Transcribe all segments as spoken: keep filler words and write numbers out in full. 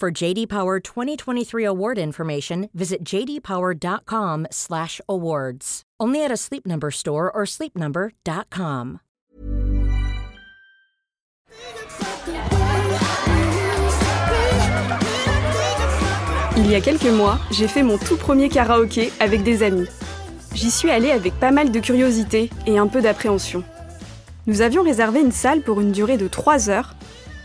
For J D. Power twenty twenty-three award information, visit j d power dot com slash awards. Only at a Sleep Number store or sleep number dot com. Il y a quelques mois, j'ai fait mon tout premier karaoké avec des amis. J'y suis allée avec pas mal de curiosité et un peu d'appréhension. Nous avions réservé une salle pour une durée de trois heures,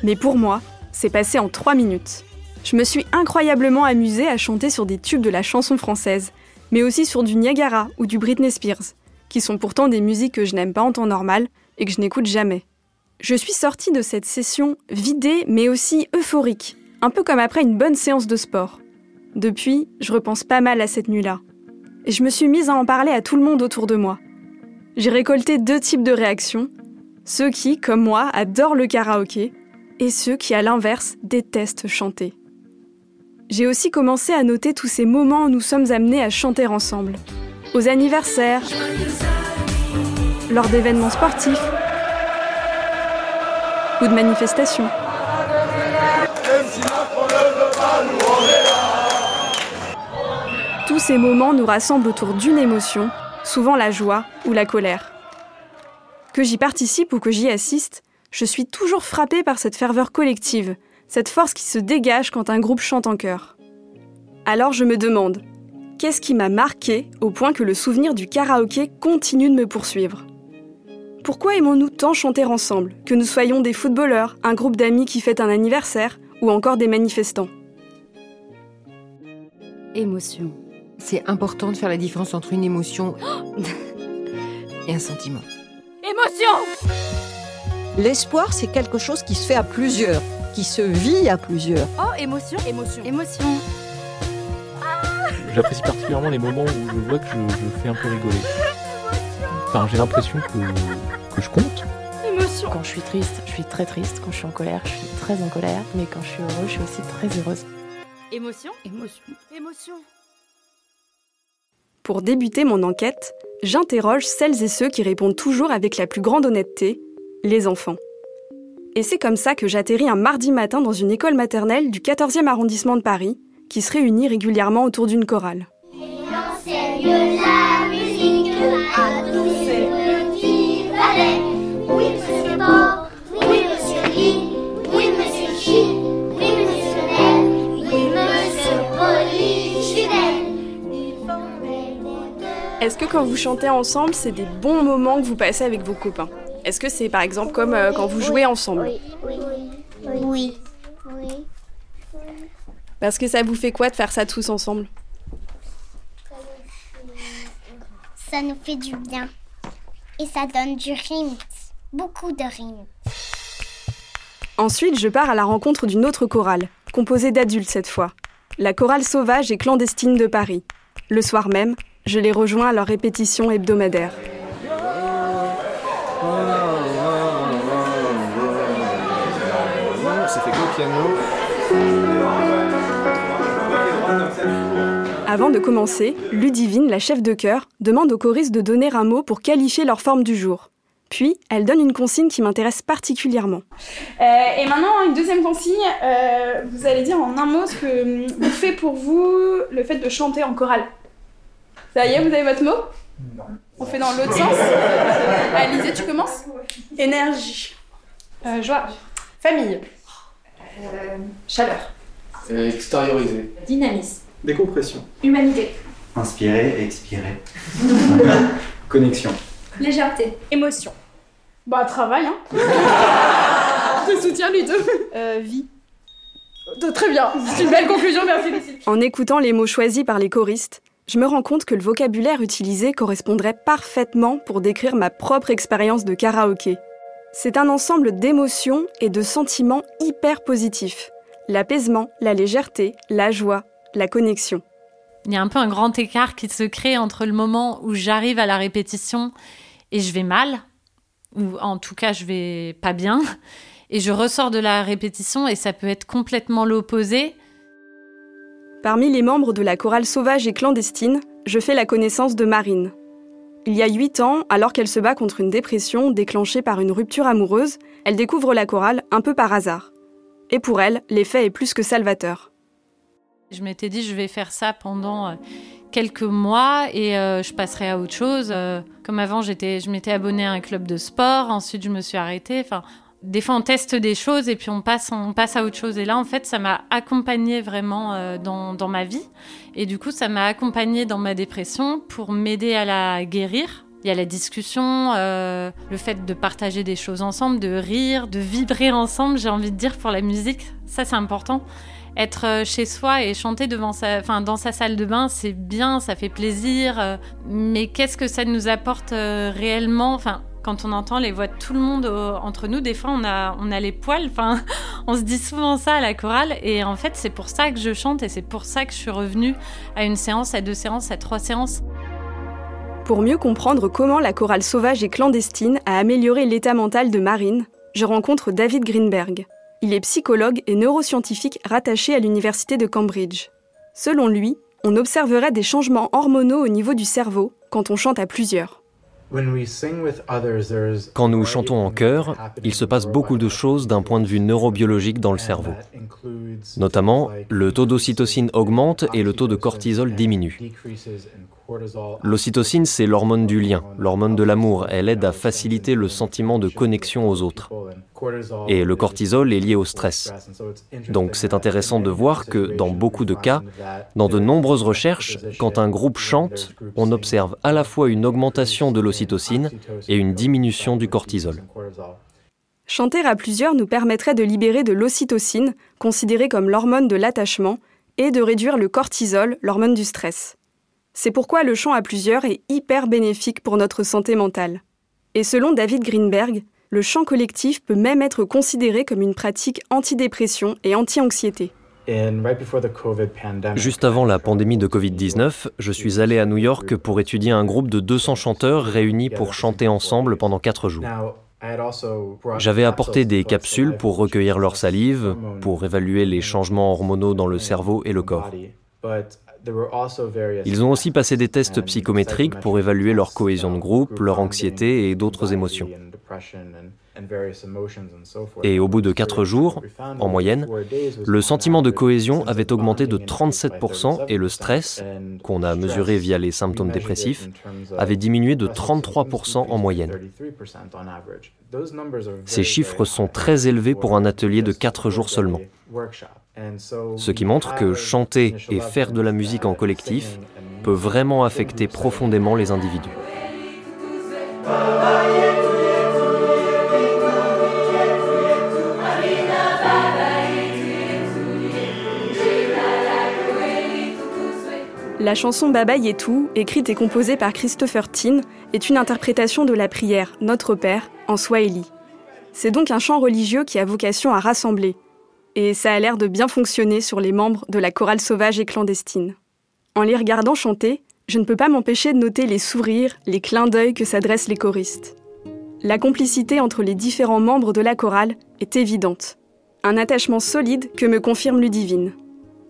mais pour moi, c'est passé en trois minutes. Je me suis incroyablement amusée à chanter sur des tubes de la chanson française, mais aussi sur du Niagara ou du Britney Spears, qui sont pourtant des musiques que je n'aime pas en temps normal et que je n'écoute jamais. Je suis sortie de cette session vidée mais aussi euphorique, un peu comme après une bonne séance de sport. Depuis, je repense pas mal à cette nuit-là. Et je me suis mise à en parler à tout le monde autour de moi. J'ai récolté deux types de réactions. Ceux qui, comme moi, adorent le karaoké et ceux qui, à l'inverse, détestent chanter. J'ai aussi commencé à noter tous ces moments où nous sommes amenés à chanter ensemble. Aux anniversaires, lors d'événements sportifs ou de manifestations. Tous ces moments nous rassemblent autour d'une émotion, souvent la joie ou la colère. Que j'y participe ou que j'y assiste, je suis toujours frappée par cette ferveur collective, cette force qui se dégage quand un groupe chante en chœur. Alors je me demande, qu'est-ce qui m'a marquée au point que le souvenir du karaoké continue de me poursuivre ? Pourquoi aimons-nous tant chanter ensemble, que nous soyons des footballeurs, un groupe d'amis qui fête un anniversaire ou encore des manifestants ? Émotion. C'est important de faire la différence entre une émotion et un sentiment. Émotion ! L'espoir, c'est quelque chose qui se fait à plusieurs, qui se vit à plusieurs. Oh, émotion, émotion, émotion. Ah ! J'apprécie particulièrement les moments où je vois que je, je fais un peu rigoler. Enfin, j'ai l'impression que, que je compte. Émotion. Quand je suis triste, je suis très triste. Quand je suis en colère, je suis très en colère. Mais quand je suis heureuse, je suis aussi très heureuse. Émotion, émotion, émotion. Pour débuter mon enquête, j'interroge celles et ceux qui répondent toujours avec la plus grande honnêteté, les enfants. Et c'est comme ça que j'atterris un mardi matin dans une école maternelle du quatorzième arrondissement de Paris, qui se réunit régulièrement autour d'une chorale. Et j'enseigne la musique à tous ces petits valets. Oui, monsieur Bob, oui, monsieur Lee, oui, monsieur Chi, oui, monsieur Nel, oui, monsieur Poli, Chidel. Est-ce que quand vous chantez ensemble, c'est des bons moments que vous passez avec vos copains ? Est-ce que c'est par exemple comme euh, quand vous jouez ensemble ? Oui. Oui. Oui. Parce que ça vous fait quoi de faire ça tous ensemble ? Ça nous fait du bien. Et ça donne du rythme. Beaucoup de rythme. Ensuite, je pars à la rencontre d'une autre chorale, composée d'adultes cette fois. La chorale Sauvage et Clandestine de Paris. Le soir même, je les rejoins à leur répétition hebdomadaire. Ça fait qu'au piano. Avant de commencer, Ludivine, la chef de chœur, demande aux choristes de donner un mot pour qualifier leur forme du jour. Puis, elle donne une consigne qui m'intéresse particulièrement. Euh, et maintenant, une deuxième consigne, euh, vous allez dire en un mot ce que vous fait pour vous le fait de chanter en chorale. Ça y est, vous avez votre mot ? Non. On fait dans l'autre sens. Alizé, tu commences ? Énergie. Euh, joie. Famille. Euh, chaleur. Extérioriser. Dynamisme. Décompression. Humanité. Inspirer, expirer. Connexion. Légèreté. Émotion. Bah, travail, hein. Je te soutiens, Ludo. Euh, vie. Très bien, c'est une belle conclusion, merci. En écoutant les mots choisis par les choristes, je me rends compte que le vocabulaire utilisé correspondrait parfaitement pour décrire ma propre expérience de karaoké. C'est un ensemble d'émotions et de sentiments hyper positifs. L'apaisement, la légèreté, la joie, la connexion. Il y a un peu un grand écart qui se crée entre le moment où j'arrive à la répétition et je vais mal, ou en tout cas je vais pas bien, et je ressors de la répétition et ça peut être complètement l'opposé. Parmi les membres de la chorale Sauvage et Clandestine, je fais la connaissance de Marine. Il y a huit ans, alors qu'elle se bat contre une dépression déclenchée par une rupture amoureuse, elle découvre la chorale un peu par hasard. Et pour elle, l'effet est plus que salvateur. Je m'étais dit, je vais faire ça pendant quelques mois et euh, je passerai à autre chose. Euh, comme avant, j'étais, je m'étais abonnée à un club de sport, ensuite je me suis arrêtée. Enfin, des fois, on teste des choses et puis on passe, on passe à autre chose. Et là, en fait, ça m'a accompagnée vraiment euh, dans, dans ma vie. Et du coup, ça m'a accompagnée dans ma dépression pour m'aider à la guérir. Il y a la discussion, euh, le fait de partager des choses ensemble, de rire, de vibrer ensemble, j'ai envie de dire, pour la musique. Ça, c'est important. Être chez soi et chanter devant sa, enfin, dans sa salle de bain, c'est bien, ça fait plaisir. Euh, mais qu'est-ce que ça nous apporte euh, réellement ? Enfin, quand on entend les voix de tout le monde euh, entre nous, des fois, on a, on a les poils. Enfin, on se dit souvent ça à la chorale. Et en fait, c'est pour ça que je chante et c'est pour ça que je suis revenue à une séance, à deux séances, à trois séances. Pour mieux comprendre comment la chorale Sauvage et Clandestine a amélioré l'état mental de Marine, je rencontre David Greenberg. Il est psychologue et neuroscientifique rattaché à l'université de Cambridge. Selon lui, on observerait des changements hormonaux au niveau du cerveau quand on chante à plusieurs. Quand nous chantons en chœur, il se passe beaucoup de choses d'un point de vue neurobiologique dans le cerveau. Notamment, le taux d'ocytocine augmente et le taux de cortisol diminue. L'ocytocine, c'est l'hormone du lien, l'hormone de l'amour. Elle aide à faciliter le sentiment de connexion aux autres. Et le cortisol est lié au stress. Donc c'est intéressant de voir que, dans beaucoup de cas, dans de nombreuses recherches, quand un groupe chante, on observe à la fois une augmentation de l'ocytocine et une diminution du cortisol. Chanter à plusieurs nous permettrait de libérer de l'ocytocine, considérée comme l'hormone de l'attachement, et de réduire le cortisol, l'hormone du stress. C'est pourquoi le chant à plusieurs est hyper bénéfique pour notre santé mentale. Et selon David Greenberg, le chant collectif peut même être considéré comme une pratique antidépression et anti-anxiété. Juste avant la pandémie de covid dix-neuf, je suis allé à New York pour étudier un groupe de deux cents chanteurs réunis pour chanter ensemble pendant quatre jours. J'avais apporté des capsules pour recueillir leur salive, pour évaluer les changements hormonaux dans le cerveau et le corps. Ils ont aussi passé des tests psychométriques pour évaluer leur cohésion de groupe, leur anxiété et d'autres émotions. Et au bout de quatre jours, en moyenne, le sentiment de cohésion avait augmenté de trente-sept pour cent et le stress, qu'on a mesuré via les symptômes dépressifs, avait diminué de trente-trois pour cent en moyenne. Ces chiffres sont très élevés pour un atelier de quatre jours seulement. Ce qui montre que chanter et faire de la musique en collectif peut vraiment affecter profondément les individus. La chanson Baba Yetu, écrite et composée par Christopher Tin, est une interprétation de la prière « Notre Père » en swahili. C'est donc un chant religieux qui a vocation à rassembler. Et ça a l'air de bien fonctionner sur les membres de la chorale Sauvage et Clandestine. En les regardant chanter, je ne peux pas m'empêcher de noter les sourires, les clins d'œil que s'adressent les choristes. La complicité entre les différents membres de la chorale est évidente. Un attachement solide que me confirme Ludivine.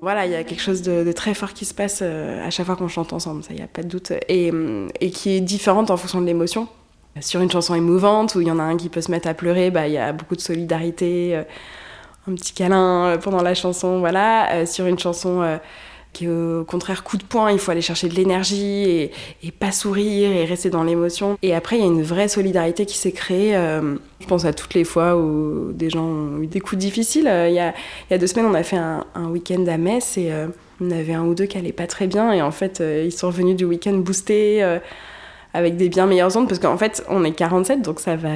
Voilà, il y a quelque chose de, de très fort qui se passe à chaque fois qu'on chante ensemble, ça, il n'y a pas de doute, et, et qui est différente en fonction de l'émotion. Sur une chanson émouvante, où il y en a un qui peut se mettre à pleurer, bah, il y a beaucoup de solidarité, un petit câlin pendant la chanson, voilà. Euh, sur une chanson euh, que, au contraire, coup de poing, il faut aller chercher de l'énergie et, et pas sourire et rester dans l'émotion. Et après, il y a une vraie solidarité qui s'est créée. Euh, je pense à toutes les fois où des gens ont eu des coups difficiles. Euh, il, y a, il y a deux semaines, on a fait un, un week-end à Metz et euh, on avait un ou deux qui allaient pas très bien. Et en fait, euh, ils sont revenus du week-end boostés, euh, avec des bien meilleures ondes, parce qu'en fait, on est quarante-sept, donc ça va...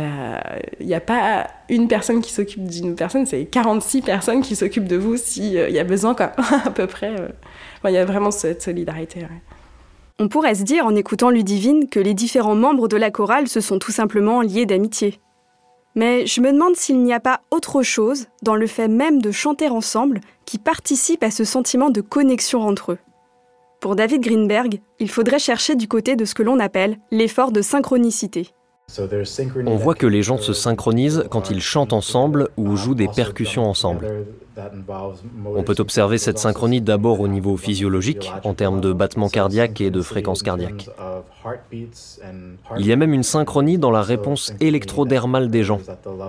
Il n'y a pas une personne qui s'occupe d'une personne, c'est quarante-six personnes qui s'occupent de vous s'il y a besoin, quoi, à peu près. Enfin, il y a vraiment cette solidarité, ouais. On pourrait se dire, en écoutant Ludivine, que les différents membres de la chorale se sont tout simplement liés d'amitié. Mais je me demande s'il n'y a pas autre chose, dans le fait même de chanter ensemble, qui participe à ce sentiment de connexion entre eux. Pour David Greenberg, il faudrait chercher du côté de ce que l'on appelle l'effort de synchronicité. On voit que les gens se synchronisent quand ils chantent ensemble ou jouent des percussions ensemble. On peut observer cette synchronie d'abord au niveau physiologique, en termes de battements cardiaques et de fréquences cardiaques. Il y a même une synchronie dans la réponse électrodermale des gens,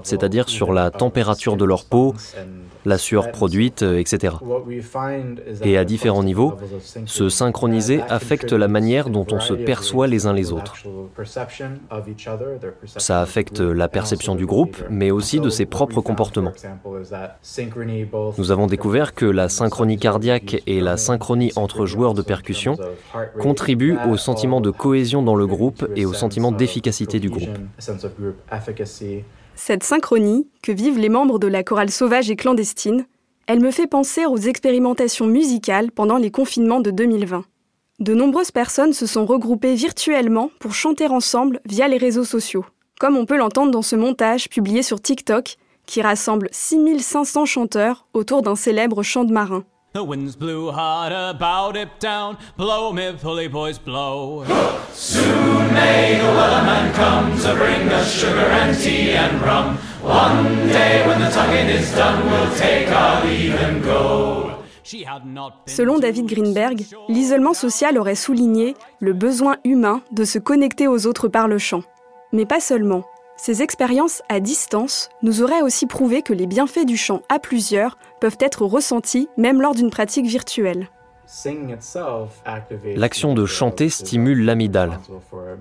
c'est-à-dire sur la température de leur peau, la sueur produite, et cetera. Et à différents niveaux, se synchroniser affecte la manière dont on se perçoit les uns les autres. Ça affecte la perception du groupe, mais aussi de ses propres comportements. Nous avons découvert que la synchronie cardiaque et la synchronie entre joueurs de percussion contribuent au sentiment de cohésion dans le groupe et au sentiment d'efficacité du groupe. Cette synchronie, que vivent les membres de la chorale Sauvage et Clandestine, elle me fait penser aux expérimentations musicales pendant les confinements de deux mille vingt. De nombreuses personnes se sont regroupées virtuellement pour chanter ensemble via les réseaux sociaux, comme on peut l'entendre dans ce montage publié sur TikTok, qui rassemble six mille cinq cents chanteurs autour d'un célèbre chant de marin. The winds blew hard about it down, blow me pulley boys blow. Soon may the weatherman come to bring us sugar and tea and rum. One day when the tugging is done, we'll take our leave and go. Selon David Greenberg, l'isolement social aurait souligné le besoin humain de se connecter aux autres par le chant. Mais pas seulement. Ces expériences à distance nous auraient aussi prouvé que les bienfaits du chant à plusieurs peuvent être ressentis même lors d'une pratique virtuelle. L'action de chanter stimule l'amygdale,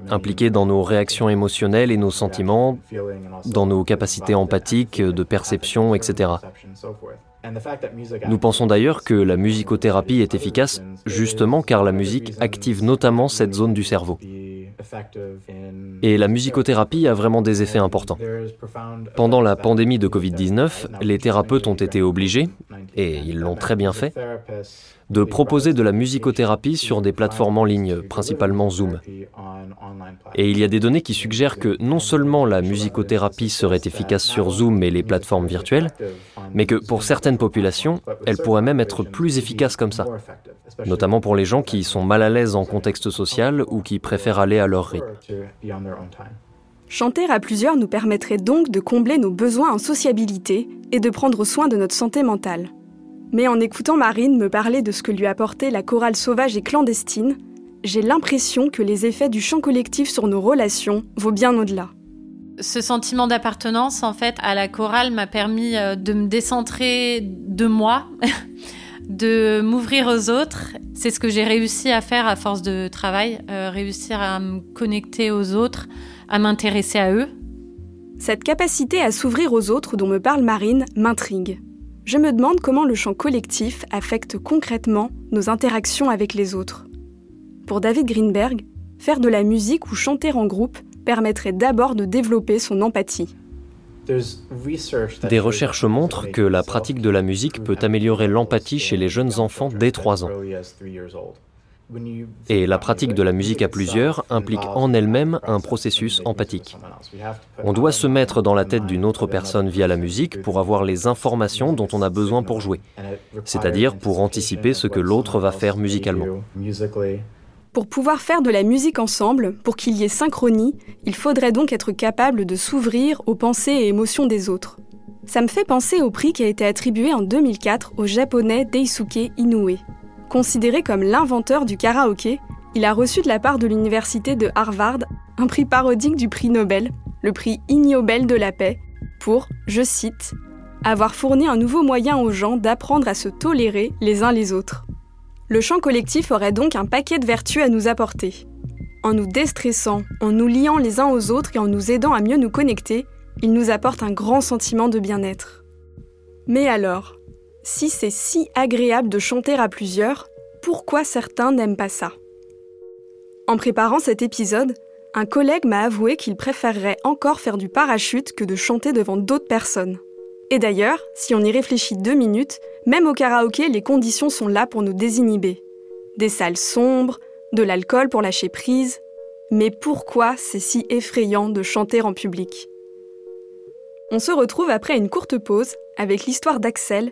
impliquée dans nos réactions émotionnelles et nos sentiments, dans nos capacités empathiques, de perception, et cetera. Nous pensons d'ailleurs que la musicothérapie est efficace, justement car la musique active notamment cette zone du cerveau. Et la musicothérapie a vraiment des effets importants. Pendant la pandémie de covid dix-neuf, les thérapeutes ont été obligés, et ils l'ont très bien fait, de proposer de la musicothérapie sur des plateformes en ligne, principalement Zoom. Et il y a des données qui suggèrent que non seulement la musicothérapie serait efficace sur Zoom et les plateformes virtuelles, mais que pour certaines populations, elle pourrait même être plus efficace comme ça, notamment pour les gens qui sont mal à l'aise en contexte social ou qui préfèrent aller à leur rythme. Chanter à plusieurs nous permettrait donc de combler nos besoins en sociabilité et de prendre soin de notre santé mentale. Mais en écoutant Marine me parler de ce que lui apportait la chorale Sauvage et Clandestine, j'ai l'impression que les effets du chant collectif sur nos relations vont bien au-delà. Ce sentiment d'appartenance, en fait, à la chorale m'a permis de me décentrer de moi, de m'ouvrir aux autres. C'est ce que j'ai réussi à faire à force de travail, euh, réussir à me connecter aux autres, à m'intéresser à eux. Cette capacité à s'ouvrir aux autres dont me parle Marine m'intrigue. Je me demande comment le chant collectif affecte concrètement nos interactions avec les autres. Pour David Greenberg, faire de la musique ou chanter en groupe permettrait d'abord de développer son empathie. Des recherches montrent que la pratique de la musique peut améliorer l'empathie chez les jeunes enfants dès trois ans. Et la pratique de la musique à plusieurs implique en elle-même un processus empathique. On doit se mettre dans la tête d'une autre personne via la musique pour avoir les informations dont on a besoin pour jouer, c'est-à-dire pour anticiper ce que l'autre va faire musicalement. Pour pouvoir faire de la musique ensemble, pour qu'il y ait synchronie, il faudrait donc être capable de s'ouvrir aux pensées et émotions des autres. Ça me fait penser au prix qui a été attribué en deux mille quatre au japonais Daisuke Inoue. Considéré comme l'inventeur du karaoké, il a reçu de la part de l'université de Harvard un prix parodique du prix Nobel, le prix Ig Nobel de la paix, pour, je cite, « avoir fourni un nouveau moyen aux gens d'apprendre à se tolérer les uns les autres ». Le chant collectif aurait donc un paquet de vertus à nous apporter. En nous déstressant, en nous liant les uns aux autres et en nous aidant à mieux nous connecter, il nous apporte un grand sentiment de bien-être. Mais alors, si c'est si agréable de chanter à plusieurs, pourquoi certains n'aiment pas ça ? En préparant cet épisode, un collègue m'a avoué qu'il préférerait encore faire du parachute que de chanter devant d'autres personnes. Et d'ailleurs, si on y réfléchit deux minutes, même au karaoké, les conditions sont là pour nous désinhiber. Des salles sombres, de l'alcool pour lâcher prise. Mais pourquoi c'est si effrayant de chanter en public ? On se retrouve après une courte pause avec l'histoire d'Axel,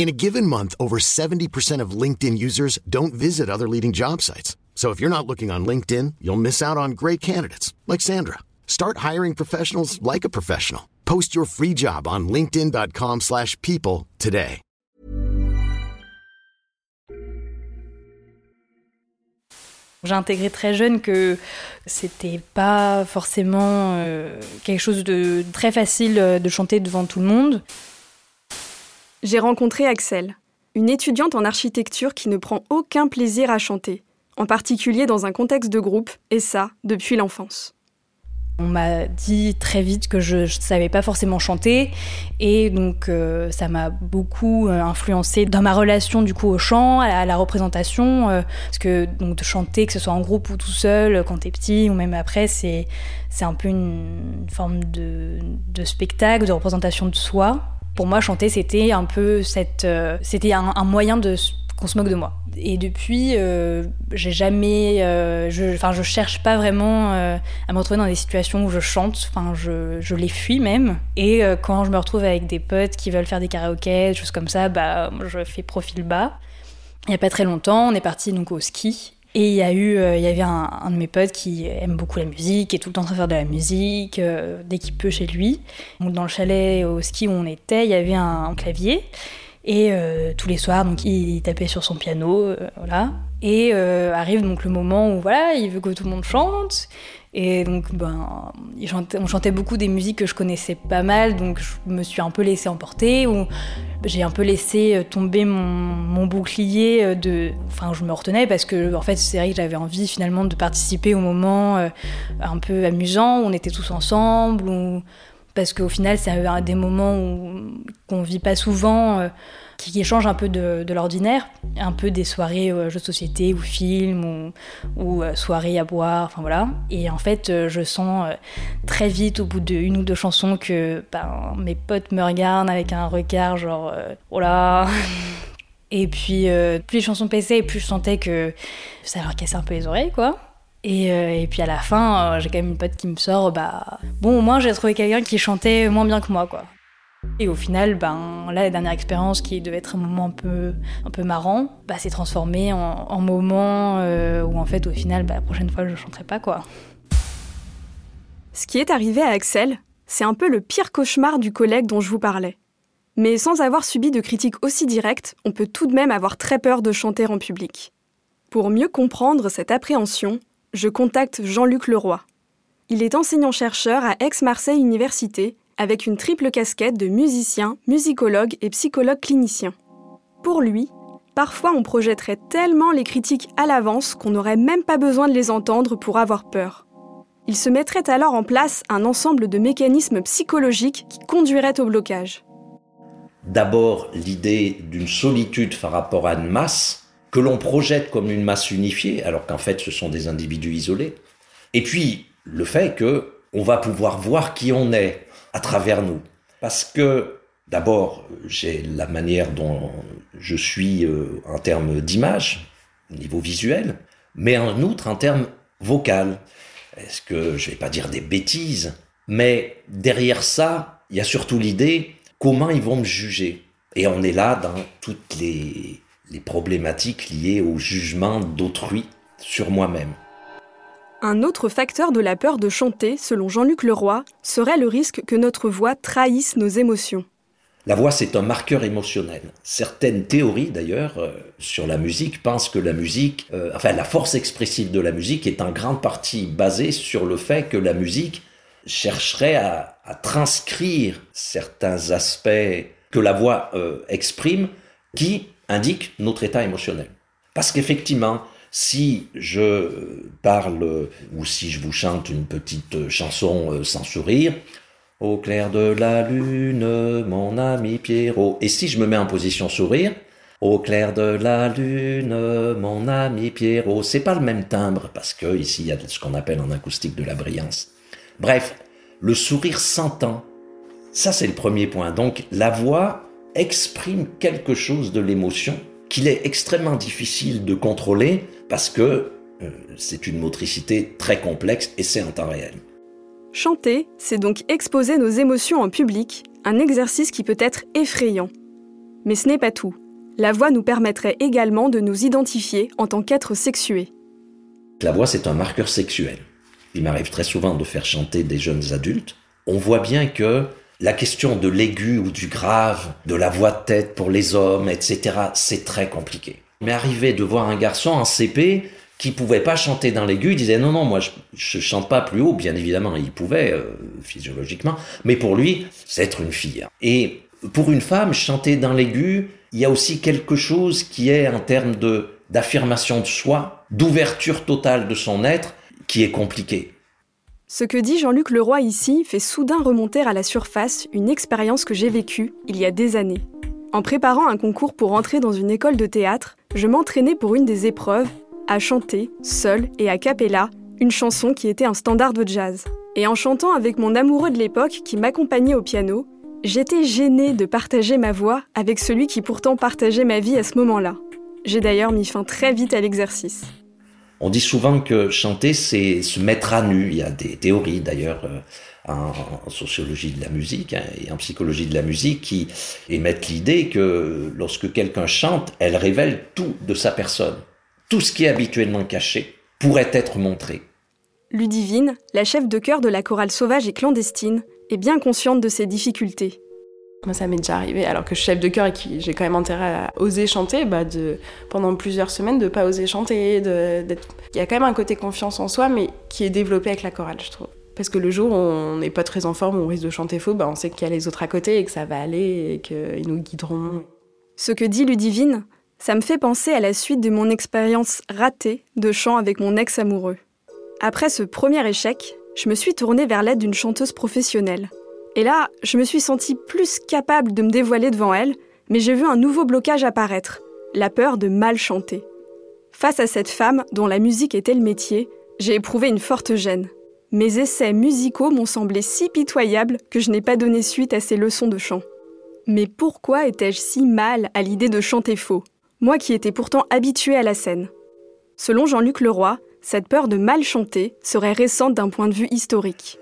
In a given month, over seventy percent of LinkedIn users don't visit other leading job sites. So if you're not looking on LinkedIn, you'll miss out on great candidates, like Sandra. Start hiring professionals like a professional. Post your free job on linkedin.com slash people today. J'ai intégré très jeune que c'était pas forcément euh, quelque chose de très facile de chanter devant tout le monde. J'ai rencontré Axel, une étudiante en architecture qui ne prend aucun plaisir à chanter, en particulier dans un contexte de groupe, et ça, depuis l'enfance. On m'a dit très vite que je ne savais pas forcément chanter et donc euh, ça m'a beaucoup influencée dans ma relation du coup au chant, à la, à la représentation. Euh, parce que donc, de chanter, que ce soit en groupe ou tout seul, quand t'es petit ou même après, c'est, c'est un peu une forme de, de spectacle, de représentation de soi. Pour moi, chanter, c'était un peu cette, euh, c'était un, un moyen de... qu'on se moque de moi. Et depuis, euh, j'ai jamais... Euh, je, enfin, je cherche pas vraiment euh, à me retrouver dans des situations où je chante. Enfin, je, je les fuis même. Et euh, quand je me retrouve avec des potes qui veulent faire des karaokés, des choses comme ça, bah, je fais profil bas. Il y a pas très longtemps, on est parti donc au ski. Et il y a eu... Il euh, y avait un, un de mes potes qui aime beaucoup la musique, qui est tout le temps en train de faire de la musique, euh, dès qu'il peut chez lui. Donc, dans le chalet au ski où on était, il y avait un, un clavier. Et euh, tous les soirs, donc, il tapait sur son piano, euh, voilà. Et euh, arrive donc le moment où, voilà, il veut que tout le monde chante. Et donc, ben, il chantait, on chantait beaucoup des musiques que je connaissais pas mal, donc je me suis un peu laissée emporter, ou j'ai un peu laissé tomber mon, mon bouclier de... Enfin, je me retenais parce que, en fait, c'est vrai que j'avais envie, finalement, de participer au moment euh, un peu amusant, où on était tous ensemble, où... parce qu'au final, c'est un des moments où, qu'on ne vit pas souvent, euh, qui, qui changent un peu de, de l'ordinaire, un peu des soirées euh, jeux de société ou films ou, ou euh, soirées à boire, enfin voilà. Et en fait, euh, je sens euh, très vite, au bout d'une ou deux chansons, que ben, mes potes me regardent avec un regard genre euh, « Oh là !» Et puis, euh, plus les chansons passaient, plus je sentais que ça leur cassait un peu les oreilles, quoi. Et, euh, et puis à la fin, euh, j'ai quand même une pote qui me sort, bah bon, au moins j'ai trouvé quelqu'un qui chantait moins bien que moi, quoi. Et au final, ben là, la dernière expérience qui devait être un moment un peu, un peu marrant, bah s'est transformée en, en moment euh, où en fait, au final, bah, la prochaine fois, je chanterai pas, quoi. Ce qui est arrivé à Axel, c'est un peu le pire cauchemar du collègue dont je vous parlais. Mais sans avoir subi de critiques aussi directes, on peut tout de même avoir très peur de chanter en public. Pour mieux comprendre cette appréhension, je contacte Jean-Luc Leroy. Il est enseignant-chercheur à Aix-Marseille Université, avec une triple casquette de musicien, musicologue et psychologue clinicien. Pour lui, parfois on projetterait tellement les critiques à l'avance qu'on n'aurait même pas besoin de les entendre pour avoir peur. Il se mettrait alors en place un ensemble de mécanismes psychologiques qui conduiraient au blocage. D'abord, l'idée d'une solitude par rapport à une masse, que l'on projette comme une masse unifiée, alors qu'en fait, ce sont des individus isolés. Et puis, le fait qu'on va pouvoir voir qui on est à travers nous. Parce que, d'abord, j'ai la manière dont je suis euh, en termes d'image, au niveau visuel, mais en outre, en termes vocal. Est-ce que, je ne vais pas dire des bêtises, mais derrière ça, il y a surtout l'idée, comment ils vont me juger ? Et on est là dans toutes les... les problématiques liées au jugement d'autrui sur moi-même. Un autre facteur de la peur de chanter, selon Jean-Luc Leroy, serait le risque que notre voix trahisse nos émotions. La voix, c'est un marqueur émotionnel. Certaines théories, d'ailleurs, euh, sur la musique, pensent que la musique, euh, enfin, la force expressive de la musique est en grande partie basée sur le fait que la musique chercherait à, à transcrire certains aspects que la voix euh, exprime qui indiquent notre état émotionnel. Parce qu'effectivement, si je parle ou si je vous chante une petite chanson sans sourire, Au clair de la lune, mon ami Pierrot. Et si je me mets en position sourire, Au clair de la lune, mon ami Pierrot. C'est pas le même timbre, parce que ici, il y a ce qu'on appelle en acoustique de la brillance. Bref, le sourire s'entend. Ça, c'est le premier point. Donc, la voix exprime quelque chose de l'émotion qu'il est extrêmement difficile de contrôler parce que euh, c'est une motricité très complexe et c'est en temps réel. Chanter, c'est donc exposer nos émotions en public, un exercice qui peut être effrayant. Mais ce n'est pas tout. La voix nous permettrait également de nous identifier en tant qu'êtres sexués. La voix, c'est un marqueur sexuel. Il m'arrive très souvent de faire chanter des jeunes adultes. On voit bien que la question de l'aigu ou du grave, de la voix de tête pour les hommes, et cetera, c'est très compliqué. Il m'est arrivé de voir un garçon en C P qui pouvait pas chanter dans l'aigu, il disait non, non, moi je, je chante pas plus haut, bien évidemment, il pouvait, euh, physiologiquement, mais pour lui, c'est être une fille. Et pour une femme, chanter dans l'aigu, il y a aussi quelque chose qui est en termes de, d'affirmation de soi, d'ouverture totale de son être, qui est compliqué. Ce que dit Jean-Luc Leroy ici fait soudain remonter à la surface une expérience que j'ai vécue il y a des années. En préparant un concours pour entrer dans une école de théâtre, je m'entraînais pour une des épreuves, à chanter, seul et a cappella, une chanson qui était un standard de jazz. Et en chantant avec mon amoureux de l'époque qui m'accompagnait au piano, j'étais gênée de partager ma voix avec celui qui pourtant partageait ma vie à ce moment-là. J'ai d'ailleurs mis fin très vite à l'exercice. On dit souvent que chanter, c'est se mettre à nu. Il y a des théories d'ailleurs en, en sociologie de la musique hein, et en psychologie de la musique qui émettent l'idée que lorsque quelqu'un chante, elle révèle tout de sa personne. Tout ce qui est habituellement caché pourrait être montré. Ludivine, la chef de chœur de la chorale Sauvage et Clandestine, est bien consciente de ses difficultés. Moi, ça m'est déjà arrivé, alors que je suis chef de chœur et que j'ai quand même intérêt à oser chanter, bah de, pendant plusieurs semaines, de ne pas oser chanter. De, d'être... Il y a quand même un côté confiance en soi, mais qui est développé avec la chorale, je trouve. Parce que le jour où on n'est pas très en forme, où on risque de chanter faux, bah on sait qu'il y a les autres à côté et que ça va aller et qu'ils nous guideront. Ce que dit Ludivine, ça me fait penser à la suite de mon expérience ratée de chant avec mon ex-amoureux. Après ce premier échec, je me suis tournée vers l'aide d'une chanteuse professionnelle. Et là, je me suis sentie plus capable de me dévoiler devant elle, mais j'ai vu un nouveau blocage apparaître, la peur de mal chanter. Face à cette femme dont la musique était le métier, j'ai éprouvé une forte gêne. Mes essais musicaux m'ont semblé si pitoyables que je n'ai pas donné suite à ces leçons de chant. Mais pourquoi étais-je si mal à l'idée de chanter faux ? Moi qui étais pourtant habituée à la scène. Selon Jean-Luc Leroy, cette peur de mal chanter serait récente d'un point de vue historique.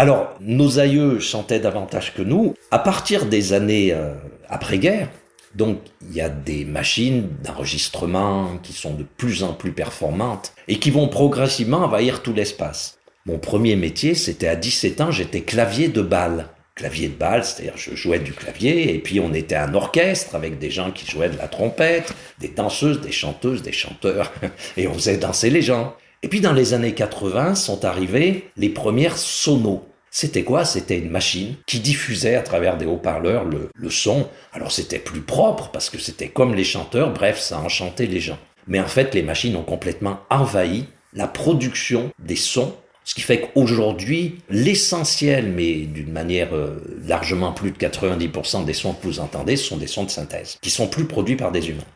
Alors, nos aïeux chantaient davantage que nous. À partir des années euh, après-guerre, donc il y a des machines d'enregistrement qui sont de plus en plus performantes et qui vont progressivement envahir tout l'espace. Mon premier métier, c'était à dix-sept ans, j'étais clavier de bal. Clavier de bal, c'est-à-dire je jouais du clavier, et puis on était un orchestre avec des gens qui jouaient de la trompette, des danseuses, des chanteuses, des chanteurs, et on faisait danser les gens. Et puis dans les années quatre-vingts sont arrivées les premières sonos. C'était quoi ? C'était une machine qui diffusait à travers des haut-parleurs le, le son. Alors c'était plus propre, parce que c'était comme les chanteurs, bref, ça enchantait les gens. Mais en fait, les machines ont complètement envahi la production des sons. Ce qui fait qu'aujourd'hui, l'essentiel, mais d'une manière euh, largement plus de quatre-vingt-dix pour cent des sons que vous entendez, ce sont des sons de synthèse, qui sont plus produits par des humains.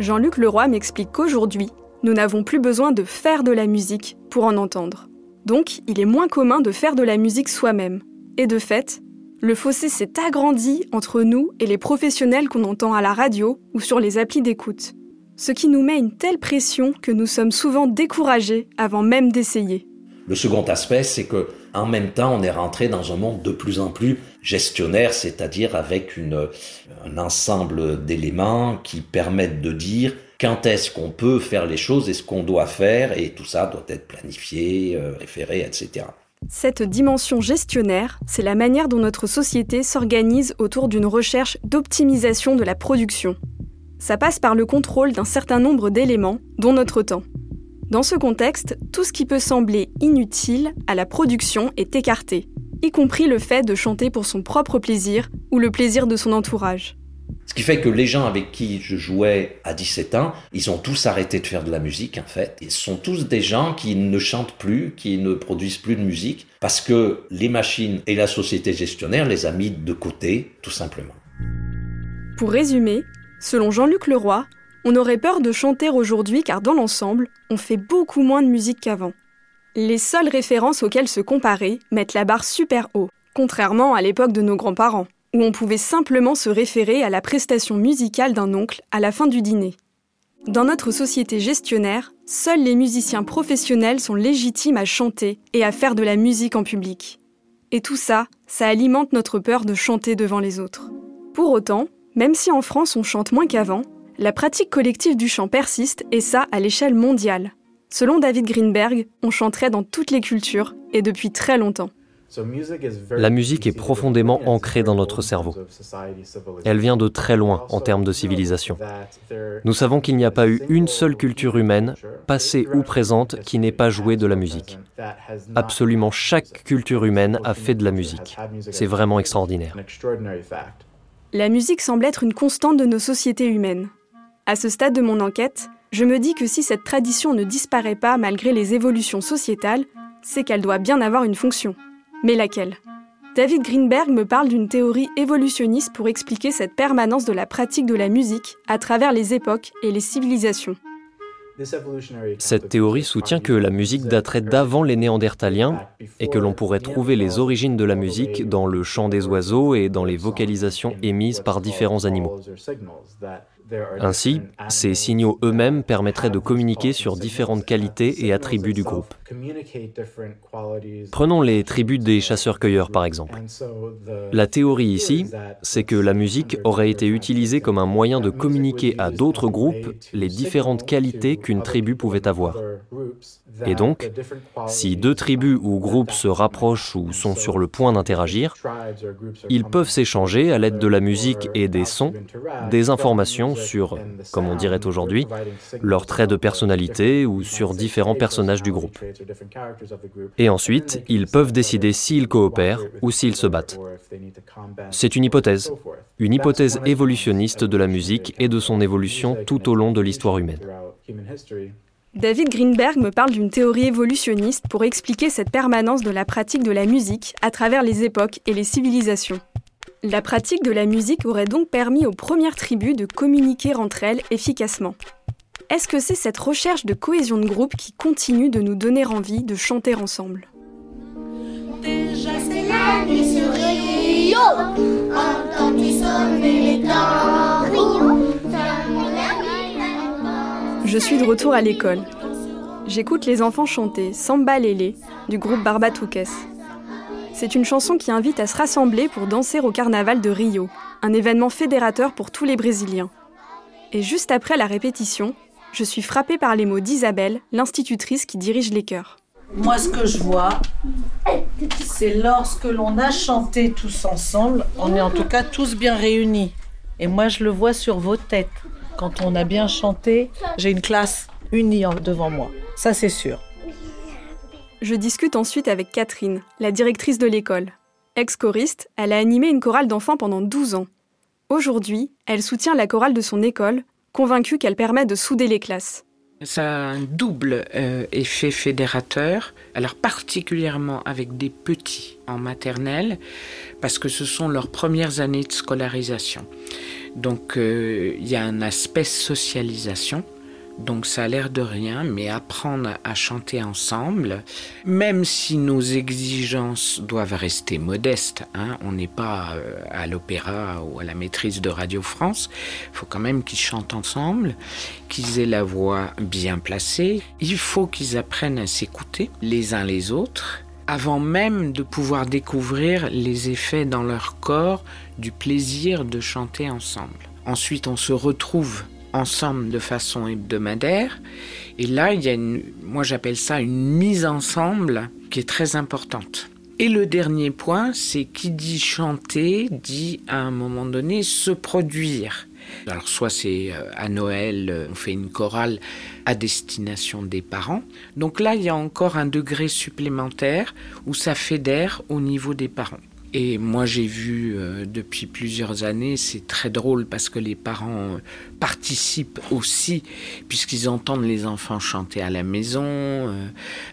Jean-Luc Leroy m'explique qu'aujourd'hui, nous n'avons plus besoin de faire de la musique pour en entendre. Donc, il est moins commun de faire de la musique soi-même. Et de fait, le fossé s'est agrandi entre nous et les professionnels qu'on entend à la radio ou sur les applis d'écoute. Ce qui nous met une telle pression que nous sommes souvent découragés avant même d'essayer. Le second aspect, c'est que, en même temps, on est rentré dans un monde de plus en plus gestionnaire, c'est-à-dire avec une, un ensemble d'éléments qui permettent de dire quand est-ce qu'on peut faire les choses et ce qu'on doit faire, et tout ça doit être planifié, euh, référé, et cetera. Cette dimension gestionnaire, c'est la manière dont notre société s'organise autour d'une recherche d'optimisation de la production. Ça passe par le contrôle d'un certain nombre d'éléments, dont notre temps. Dans ce contexte, tout ce qui peut sembler inutile à la production est écarté, y compris le fait de chanter pour son propre plaisir ou le plaisir de son entourage. Ce qui fait que les gens avec qui je jouais à dix-sept ans, ils ont tous arrêté de faire de la musique, en fait. Ils sont tous des gens qui ne chantent plus, qui ne produisent plus de musique, parce que les machines et la société gestionnaire les a mis de côté, tout simplement. Pour résumer, selon Jean-Luc Leroy, on aurait peur de chanter aujourd'hui car dans l'ensemble, on fait beaucoup moins de musique qu'avant. Les seules références auxquelles se comparer mettent la barre super haut, contrairement à l'époque de nos grands-parents, où on pouvait simplement se référer à la prestation musicale d'un oncle à la fin du dîner. Dans notre société gestionnaire, seuls les musiciens professionnels sont légitimes à chanter et à faire de la musique en public. Et tout ça, ça alimente notre peur de chanter devant les autres. Pour autant, même si en France on chante moins qu'avant, la pratique collective du chant persiste, et ça à l'échelle mondiale. Selon David Greenberg, on chanterait dans toutes les cultures, et depuis très longtemps. La musique est profondément ancrée dans notre cerveau. Elle vient de très loin en termes de civilisation. Nous savons qu'il n'y a pas eu une seule culture humaine, passée ou présente, qui n'ait pas joué de la musique. Absolument chaque culture humaine a fait de la musique. C'est vraiment extraordinaire. La musique semble être une constante de nos sociétés humaines. À ce stade de mon enquête, je me dis que si cette tradition ne disparaît pas malgré les évolutions sociétales, c'est qu'elle doit bien avoir une fonction. Mais laquelle ? David Greenberg me parle d'une théorie évolutionniste pour expliquer cette permanence de la pratique de la musique à travers les époques et les civilisations. Cette théorie soutient que la musique daterait d'avant les Néandertaliens et que l'on pourrait trouver les origines de la musique dans le chant des oiseaux et dans les vocalisations émises par différents animaux. Ainsi, ces signaux eux-mêmes permettraient de communiquer sur différentes qualités et attributs du groupe. Prenons les tribus des chasseurs-cueilleurs, par exemple. La théorie ici, c'est que la musique aurait été utilisée comme un moyen de communiquer à d'autres groupes les différentes qualités qu'une tribu pouvait avoir. Et donc, si deux tribus ou groupes se rapprochent ou sont sur le point d'interagir, ils peuvent s'échanger, à l'aide de la musique et des sons, des informations sur, comme on dirait aujourd'hui, leurs traits de personnalité ou sur différents personnages du groupe. Et ensuite, ils peuvent décider s'ils coopèrent ou s'ils se battent. C'est une hypothèse, une hypothèse évolutionniste de la musique et de son évolution tout au long de l'histoire humaine. David Greenberg me parle d'une théorie évolutionniste pour expliquer cette permanence de la pratique de la musique à travers les époques et les civilisations. La pratique de la musique aurait donc permis aux premières tribus de communiquer entre elles efficacement. Est-ce que c'est cette recherche de cohésion de groupe qui continue de nous donner envie de chanter ensemble ? Déjà c'est la nuit sur Rio, entendu sonner les tambours. Je suis de retour à l'école. J'écoute les enfants chanter Samba Lele du groupe Barbatoukes. C'est une chanson qui invite à se rassembler pour danser au carnaval de Rio, un événement fédérateur pour tous les Brésiliens. Et juste après la répétition, je suis frappée par les mots d'Isabelle, l'institutrice qui dirige les chœurs. Moi, ce que je vois, c'est lorsque l'on a chanté tous ensemble, on est en tout cas tous bien réunis. Et moi, je le vois sur vos têtes. Quand on a bien chanté, j'ai une classe unie devant moi. Ça, c'est sûr. Je discute ensuite avec Catherine, la directrice de l'école. Ex-choriste, elle a animé une chorale d'enfants pendant douze ans. Aujourd'hui, elle soutient la chorale de son école, convaincue qu'elle permet de souder les classes. Ça a un double euh, effet fédérateur, alors particulièrement avec des petits en maternelle, parce que ce sont leurs premières années de scolarisation. Donc, euh, y a un aspect socialisation, donc ça a l'air de rien, mais apprendre à chanter ensemble, même si nos exigences doivent rester modestes, hein, on n'est pas à l'opéra ou à la maîtrise de Radio France, il faut quand même qu'ils chantent ensemble, qu'ils aient la voix bien placée, il faut qu'ils apprennent à s'écouter les uns les autres, avant même de pouvoir découvrir les effets dans leur corps du plaisir de chanter ensemble. Ensuite, on se retrouve ensemble de façon hebdomadaire. Et là, il y a une, moi j'appelle ça une mise ensemble qui est très importante. Et le dernier point, c'est qui dit chanter, dit à un moment donné se produire. Alors soit c'est à Noël, on fait une chorale à destination des parents. Donc là, il y a encore un degré supplémentaire où ça fédère au niveau des parents. Et moi, j'ai vu euh, depuis plusieurs années, c'est très drôle parce que les parents euh, participent aussi, puisqu'ils entendent les enfants chanter à la maison, euh,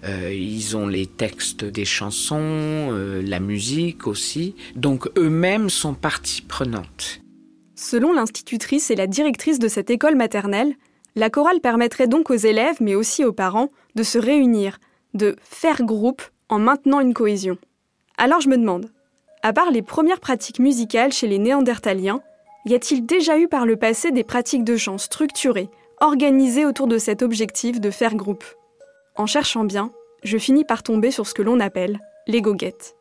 euh, ils ont les textes des chansons, euh, la musique aussi. Donc eux-mêmes sont partie prenante. Selon l'institutrice et la directrice de cette école maternelle, la chorale permettrait donc aux élèves, mais aussi aux parents, de se réunir, de faire groupe en maintenant une cohésion. Alors je me demande, à part les premières pratiques musicales chez les Néandertaliens, y a-t-il déjà eu par le passé des pratiques de chant structurées, organisées autour de cet objectif de faire groupe ? En cherchant bien, je finis par tomber sur ce que l'on appelle les goguettes.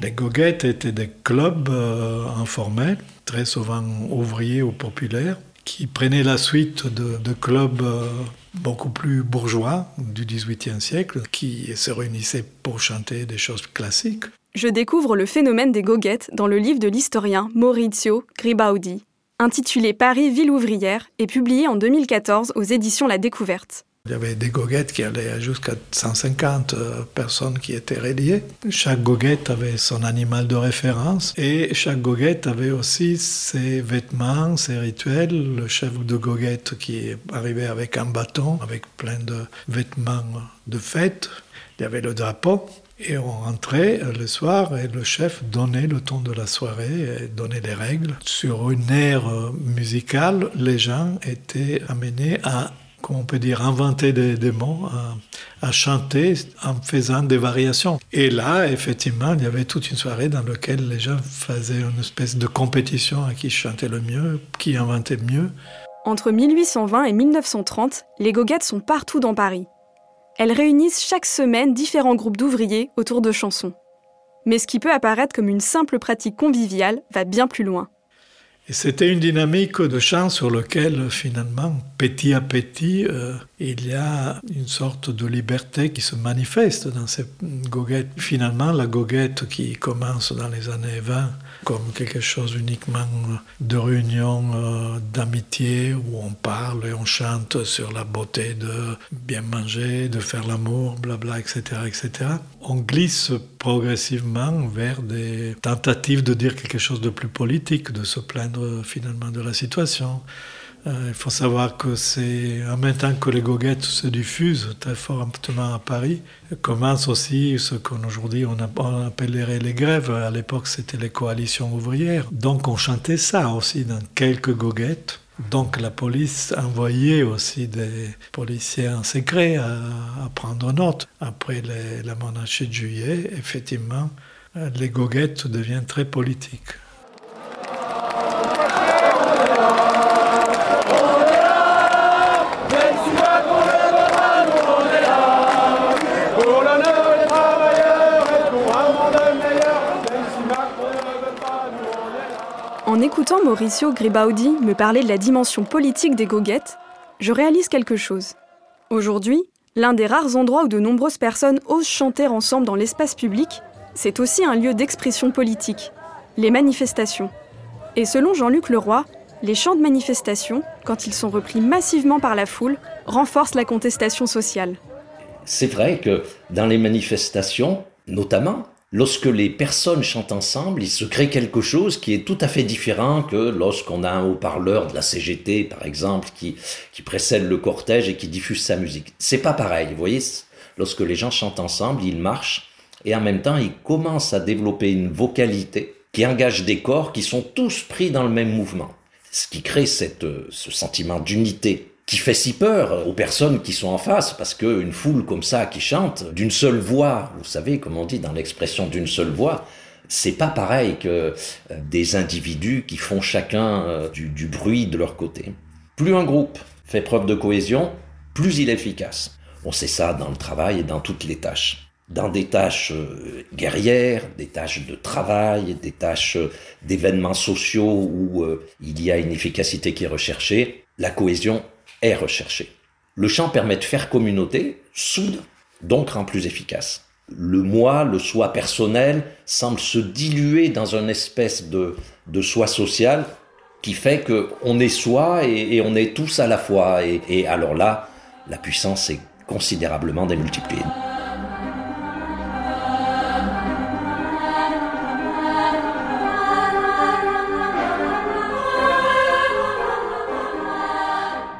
Les goguettes étaient des clubs euh, informels, très souvent ouvriers ou populaires, qui prenaient la suite de, de clubs euh, beaucoup plus bourgeois du XVIIIe siècle, qui se réunissaient pour chanter des choses classiques. Je découvre le phénomène des goguettes dans le livre de l'historien Maurizio Gribaudi, intitulé Paris Ville Ouvrière et publié en deux mille quatorze aux éditions La Découverte. Il y avait des goguettes qui allaient jusqu'à cent cinquante personnes qui étaient reliées. Chaque goguette avait son animal de référence et chaque goguette avait aussi ses vêtements, ses rituels. Le chef de goguette qui arrivait avec un bâton, avec plein de vêtements de fête. Il y avait le drapeau. Et on rentrait le soir et le chef donnait le ton de la soirée, et donnait les règles. Sur une aire musicale, les gens étaient amenés à, comment on peut dire, inventer des, des mots, à, à chanter en faisant des variations. Et là, effectivement, il y avait toute une soirée dans laquelle les gens faisaient une espèce de compétition à qui chantait le mieux, qui inventait le mieux. Entre mille huit cent vingt et mille neuf cent trente, les goguettes sont partout dans Paris. Elles réunissent chaque semaine différents groupes d'ouvriers autour de chansons. Mais ce qui peut apparaître comme une simple pratique conviviale va bien plus loin. Et c'était une dynamique de chant sur laquelle, finalement, petit à petit, euh, il y a une sorte de liberté qui se manifeste dans ces goguettes. Finalement, la goguette qui commence dans les années vingt comme quelque chose uniquement de réunion, euh, d'amitié, où on parle et on chante sur la beauté de bien manger, de faire l'amour, blabla, et cetera, et cetera. On glisse progressivement vers des tentatives de dire quelque chose de plus politique, de se plaindre finalement de la situation. Euh, il faut savoir que c'est, en même temps que les goguettes se diffusent très fortement à Paris, commence aussi ce qu'aujourd'hui on, on appellerait les grèves. À l'époque, c'était les coalitions ouvrières. Donc on chantait ça aussi dans quelques goguettes. Donc la police envoyait aussi des policiers en secret à, à prendre note. Après les, la monarchie de Juillet, effectivement, les goguettes deviennent très politiques. En écoutant Maurizio Gribaudi me parler de la dimension politique des goguettes, je réalise quelque chose. Aujourd'hui, l'un des rares endroits où de nombreuses personnes osent chanter ensemble dans l'espace public, c'est aussi un lieu d'expression politique, les manifestations. Et selon Jean-Luc Leroy, les chants de manifestation, quand ils sont repris massivement par la foule, renforcent la contestation sociale. C'est vrai que dans les manifestations, notamment, lorsque les personnes chantent ensemble, il se crée quelque chose qui est tout à fait différent que lorsqu'on a un haut-parleur de la C G T, par exemple, qui, qui précède le cortège et qui diffuse sa musique. C'est pas pareil, vous voyez, lorsque les gens chantent ensemble, ils marchent et en même temps, ils commencent à développer une vocalité qui engage des corps qui sont tous pris dans le même mouvement. Ce qui crée cette, ce sentiment d'unité qui fait si peur aux personnes qui sont en face, parce qu'une foule comme ça qui chante d'une seule voix, vous savez, comme on dit dans l'expression d'une seule voix, c'est pas pareil que des individus qui font chacun du, du bruit de leur côté. Plus un groupe fait preuve de cohésion, plus il est efficace. On sait ça dans le travail et dans toutes les tâches. Dans des tâches guerrières, des tâches de travail, des tâches d'événements sociaux où il y a une efficacité qui est recherchée, la cohésion est recherchée. Le chant permet de faire communauté, soude, donc rend plus efficace. Le moi, le soi personnel, semble se diluer dans une espèce de, de soi social qui fait qu'on est soi et, et on est tous à la fois. Et, et alors là, la puissance est considérablement démultipliée.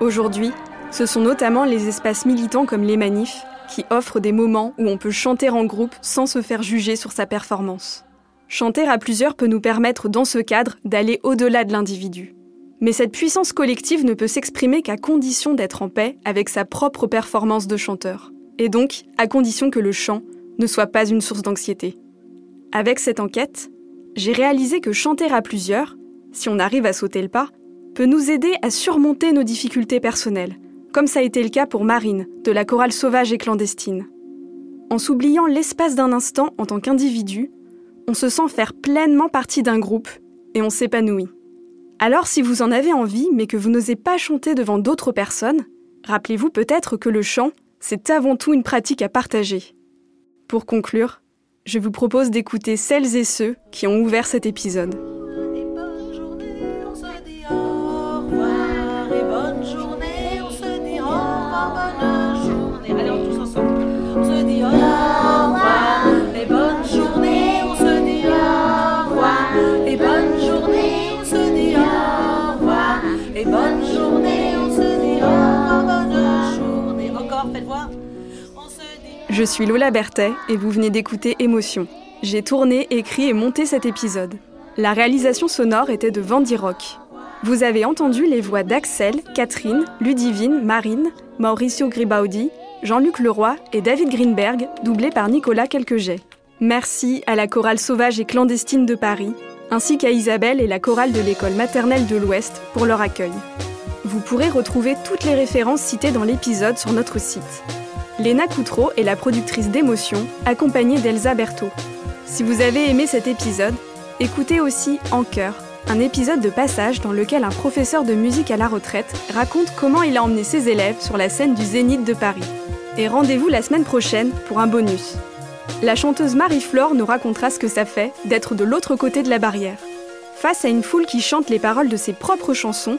Aujourd'hui, ce sont notamment les espaces militants comme les manifs qui offrent des moments où on peut chanter en groupe sans se faire juger sur sa performance. Chanter à plusieurs peut nous permettre, dans ce cadre, d'aller au-delà de l'individu. Mais cette puissance collective ne peut s'exprimer qu'à condition d'être en paix avec sa propre performance de chanteur, et donc à condition que le chant ne soit pas une source d'anxiété. Avec cette enquête, j'ai réalisé que chanter à plusieurs, si on arrive à sauter le pas, peut nous aider à surmonter nos difficultés personnelles, comme ça a été le cas pour Marine, de la chorale Sauvage et Clandestine. En s'oubliant l'espace d'un instant en tant qu'individu, on se sent faire pleinement partie d'un groupe et on s'épanouit. Alors si vous en avez envie mais que vous n'osez pas chanter devant d'autres personnes, rappelez-vous peut-être que le chant, c'est avant tout une pratique à partager. Pour conclure, je vous propose d'écouter celles et ceux qui ont ouvert cet épisode. Je suis Lola Bertet et vous venez d'écouter Émotion. J'ai tourné, écrit et monté cet épisode. La réalisation sonore était de Vandy Rock. Vous avez entendu les voix d'Axel, Catherine, Ludivine, Marine, Maurizio Gribaudi, Jean-Luc Leroy et David Greenberg, doublés par Nicolas Quelquejet. Merci à la chorale Sauvage et Clandestine de Paris, ainsi qu'à Isabelle et la chorale de l'école maternelle de l'Ouest pour leur accueil. Vous pourrez retrouver toutes les références citées dans l'épisode sur notre site. Léna Coutreau est la productrice d'Émotion, accompagnée d'Elsa Berthaud. Si vous avez aimé cet épisode, écoutez aussi En Cœur, un épisode de passage dans lequel un professeur de musique à la retraite raconte comment il a emmené ses élèves sur la scène du Zénith de Paris. Et rendez-vous la semaine prochaine pour un bonus. La chanteuse Marie-Flore nous racontera ce que ça fait d'être de l'autre côté de la barrière. Face à une foule qui chante les paroles de ses propres chansons,